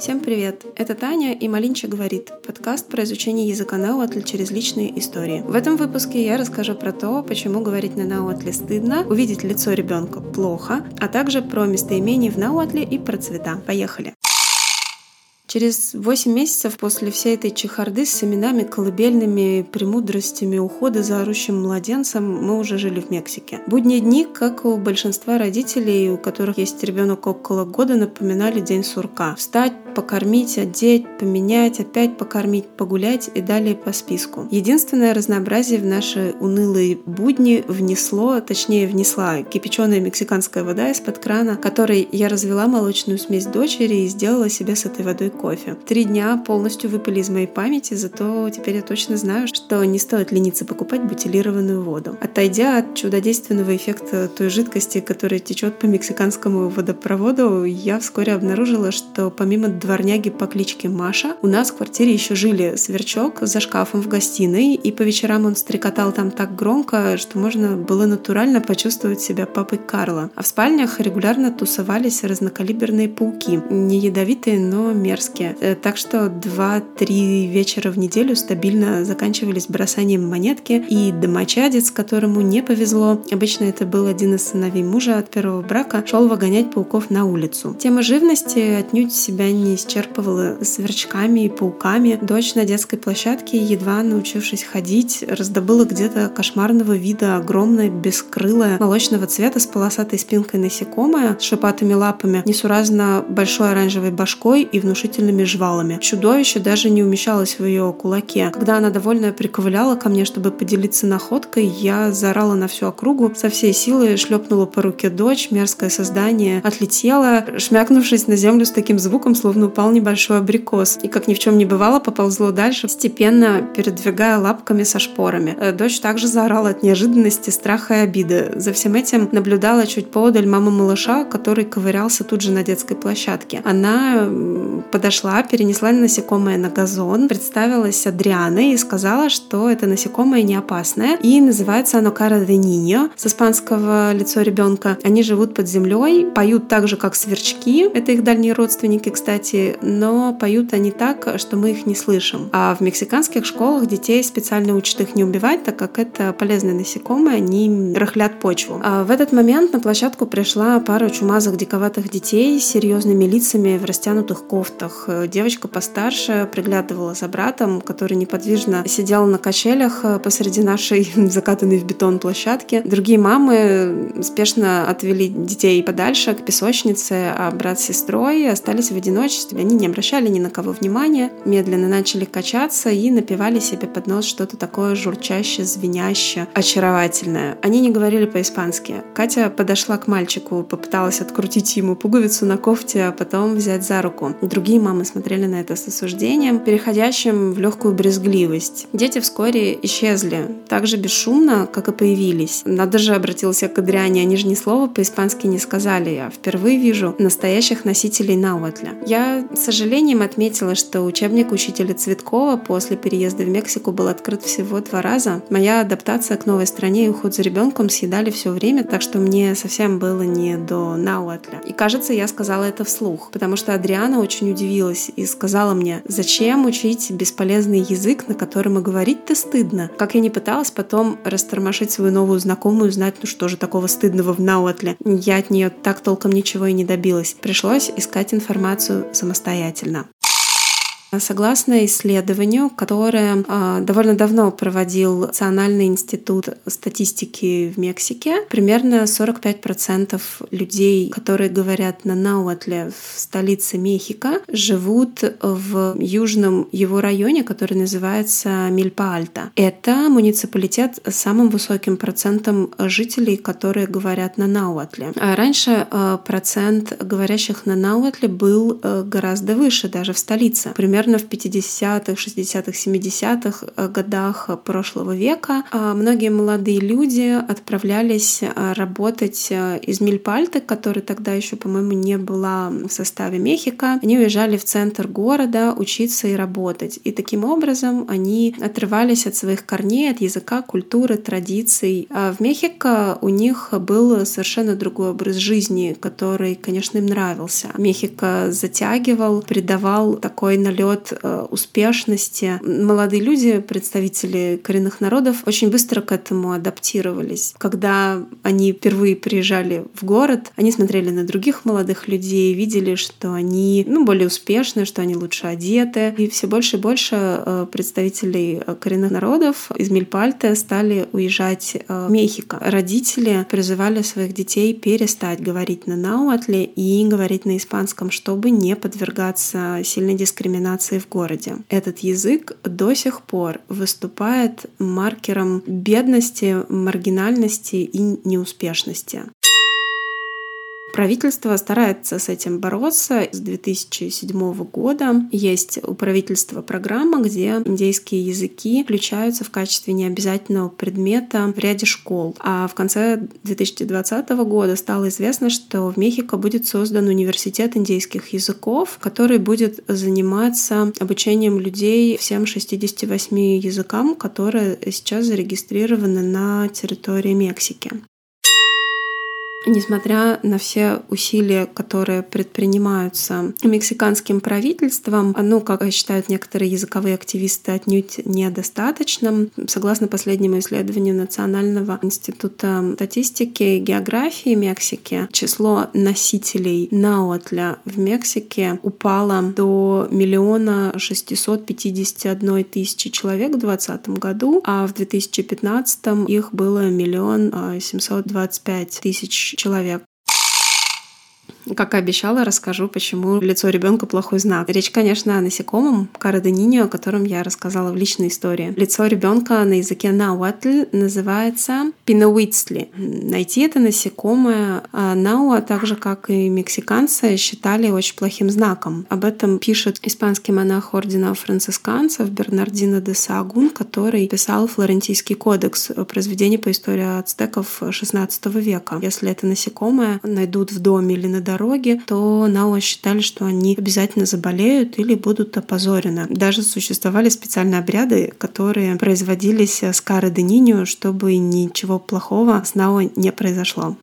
Всем привет! Это Таня и Малинча говорит, подкаст про изучение языка Наотли через личные истории. В этом выпуске я расскажу про то, почему говорить на Наотли стыдно, увидеть лицо ребенка плохо, а также про местоимения в Наотли и про цвета. Поехали! Через 8 месяцев после всей этой чехарды с семенами, колыбельными, премудростями ухода за орущим младенцем мы уже жили в Мексике. Будние дни, как у большинства родителей, у которых есть ребенок около года, напоминали день сурка. Встать, покормить, одеть, поменять, опять покормить, погулять и далее по списку. Единственное разнообразие в наши унылые будни внесла кипяченая мексиканская вода из-под крана, которой я развела молочную смесь дочери и сделала себе с этой водой кофе. 3 дня полностью выпали из моей памяти, зато теперь я точно знаю, что не стоит лениться покупать бутилированную воду. Отойдя от чудодейственного эффекта той жидкости, которая течет по мексиканскому водопроводу, я вскоре обнаружила, что помимо дворняги по кличке Маша у нас в квартире еще жили сверчок за шкафом в гостиной, и по вечерам он стрекотал там так громко, что можно было натурально почувствовать себя папой Карла. А в спальнях регулярно тусовались разнокалиберные пауки, не ядовитые, но мерзкие. Так что 2-3 вечера в неделю стабильно заканчивались бросанием монетки, и домочадец, которому не повезло, обычно это был один из сыновей мужа от первого брака, шел выгонять пауков на улицу. Тема живности отнюдь себя не исчерпывала сверчками и пауками. Дочь на детской площадке, едва научившись ходить, раздобыла где-то кошмарного вида огромное, бескрылое, молочного цвета с полосатой спинкой насекомое, с шипатыми лапами, несуразно большой оранжевой башкой и внушительными жвалами. Чудовище даже не умещалось в ее кулаке. Когда она довольная приковыляла ко мне, чтобы поделиться находкой, я заорала на всю округу, со всей силы шлепнула по руке дочь, мерзкое создание отлетело, шмякнувшись на землю с таким звуком, словно упал небольшой абрикос, и, как ни в чем не бывало, поползло дальше, постепенно передвигая лапками со шпорами. Дочь также заорала от неожиданности, страха и обиды. За всем этим наблюдала чуть поодаль мама малыша, который ковырялся тут же на детской площадке. Она подошла, перенесла насекомое на газон, представилась Адрианой и сказала, что это насекомое не опасное, и называется оно Cara de Niño, с испанского лицо ребенка. Они живут под землей, поют так же, как сверчки, это их дальние родственники, кстати, но поют они так, что мы их не слышим. А в мексиканских школах детей специально учат их не убивать, так как это полезные насекомые, они рыхлят почву. А в этот момент на площадку пришла пара чумазых диковатых детей с серьезными лицами в растянутых кофтах. Девочка постарше приглядывала за братом, который неподвижно сидел на качелях посреди нашей закатанной в бетон площадки. Другие мамы спешно отвели детей подальше, к песочнице, а брат с сестрой остались в одиночестве. Они не обращали ни на кого внимания, медленно начали качаться и напевали себе под нос что-то такое журчащее, звенящее, очаровательное. Они не говорили по-испански. Катя подошла к мальчику, попыталась открутить ему пуговицу на кофте, а потом взять за руку. Другие мамы смотрели на это с осуждением, переходящим в легкую брезгливость. Дети вскоре исчезли, так же бесшумно, как и появились. Надо же, обратилась я к Адриане, они же ни слова по-испански не сказали. Я впервые вижу настоящих носителей Науатля. Я с сожалением отметила, что учебник учителя Цветкова после переезда в Мексику был открыт всего 2 раза. Моя адаптация к новой стране и уход за ребенком съедали все время, так что мне совсем было не до Науатля. И кажется, я сказала это вслух, потому что Адриана очень удивилась и сказала мне: «Зачем учить бесполезный язык, на котором и говорить-то стыдно?» Как я не пыталась потом растормошить свою новую знакомую, узнать, что же такого стыдного в Науатле, я от нее так толком ничего и не добилась. Пришлось искать информацию самостоятельно. Согласно исследованию, которое довольно давно проводил Национальный институт статистики в Мексике, примерно 45% людей, которые говорят на Науатле в столице Мехико, живут в южном его районе, который называется Мильпа-Альта. Это муниципалитет с самым высоким процентом жителей, которые говорят на Науатле. А раньше процент говорящих на Науатле был гораздо выше, даже в столице. Примерно примерно в 50-х, 60-х, 70-х годах прошлого века многие молодые люди отправлялись работать из Мильпальты, которая тогда еще, по-моему, не была в составе Мехико. Они уезжали в центр города учиться и работать. И таким образом они отрывались от своих корней, от языка, культуры, традиций. А в Мехико у них был совершенно другой образ жизни, который, конечно, им нравился. Мехико затягивал, придавал такой налет успешности. Молодые люди, представители коренных народов, очень быстро к этому адаптировались. Когда они впервые приезжали в город, они смотрели на других молодых людей, видели, что они более успешны, что они лучше одеты. И все больше и больше представителей коренных народов из Мильпальте стали уезжать в Мехико. Родители призывали своих детей перестать говорить на науатле и говорить на испанском, чтобы не подвергаться сильной дискриминации в городе. Этот язык до сих пор выступает маркером бедности, маргинальности и неуспешности. Правительство старается с этим бороться. С 2007 года есть у правительства программа, где индейские языки включаются в качестве необязательного предмета в ряде школ. А в конце 2020 года стало известно, что в Мехико будет создан университет индейских языков, который будет заниматься обучением людей всем 68 языкам, которые сейчас зарегистрированы на территории Мексики. Несмотря на все усилия, которые предпринимаются мексиканским правительством, как считают некоторые языковые активисты, отнюдь недостаточным. Согласно последнему исследованию Национального института статистики и географии Мексики, число носителей наотля в Мексике упало до 1 651 000 человек в 2020 году, а в 2015 их было 1 725 000 человек. Как и обещала, расскажу, почему лицо ребенка плохой знак. Речь, конечно, о насекомом Кара де Ниньо, о котором я рассказала в личной истории. Лицо ребенка на языке науатль называется пиноуицтли. Найти это насекомое науа, так же как и мексиканцы, считали очень плохим знаком. Об этом пишет испанский монах ордена францисканцев Бернардино де Саагун, который писал Флорентийский кодекс, произведение по истории ацтеков XVI века. Если это насекомое найдут в доме или на дороге, то науа считали, что они обязательно заболеют или будут опозорены. Даже существовали специальные обряды, которые производились с Карой де Ниньо, чтобы ничего плохого с науа не произошло.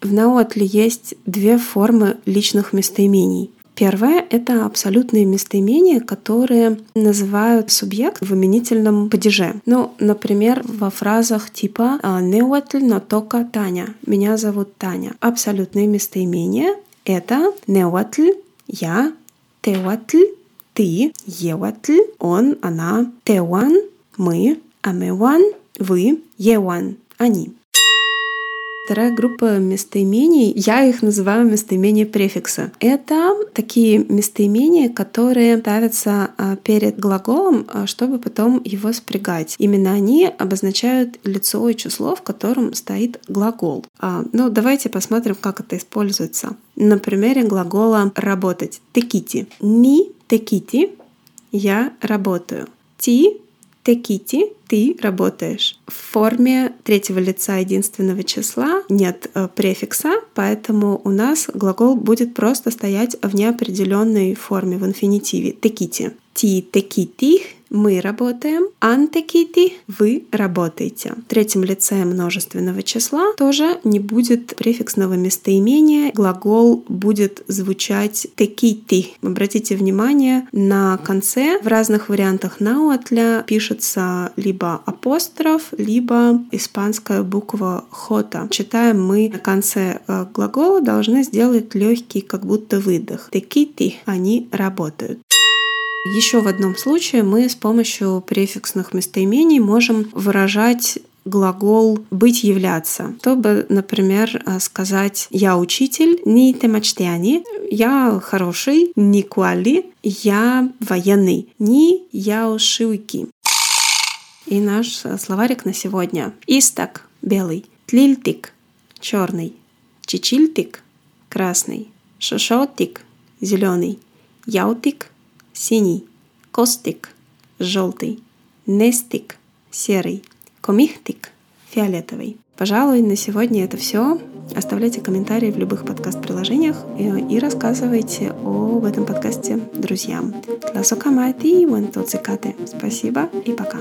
В науатле есть две формы личных местоимений. Первое — это абсолютные местоимения, которые называют субъект в именительном падеже. Например, во фразах типа «неуатль, но тока Таня», «меня зовут Таня». Абсолютные местоимения — это «неуатль», «я», «теуатль», «ты», «еуатль», «он», «она», «теуан», «мы», «амеуан», «вы», «еуан», «они». Вторая группа местоимений, я их называю местоимения префикса. Это такие местоимения, которые ставятся перед глаголом, чтобы потом его спрягать. Именно они обозначают лицо и число, в котором стоит глагол. Давайте посмотрим, как это используется. На примере глагола «работать». Текити. Ни текити. Я работаю. Ти текити. Ты работаешь. В форме третьего лица единственного числа нет префикса, поэтому у нас глагол будет просто стоять в неопределенной форме, в инфинитиве. Текити. Ти текити. Мы работаем. Ан текити. Вы работаете. В третьем лице множественного числа тоже не будет префиксного местоимения. Глагол будет звучать текити. Обратите внимание, на конце в разных вариантах науатля пишется либо апостроф, либо испанская буква хота. Читаем мы на конце глагола, должны сделать легкий, как будто выдох. Текити, они работают. Еще в одном случае мы с помощью префиксных местоимений можем выражать глагол «быть являться». Чтобы, например, сказать «я учитель», «ни темачтяни», «я хороший», «ни куали», «я военный», «ни я ушуйки». И наш словарик на сегодня. Истак – белый, тлильтик – черный, чичильтик – красный, шошотик – зеленый, яутик синий, костик, желтый, нестик, серый, комихтик, фиолетовый. Пожалуй, на сегодня это все. Оставляйте комментарии в любых подкаст-приложениях и рассказывайте об этом подкасте друзьям. Спасибо и пока!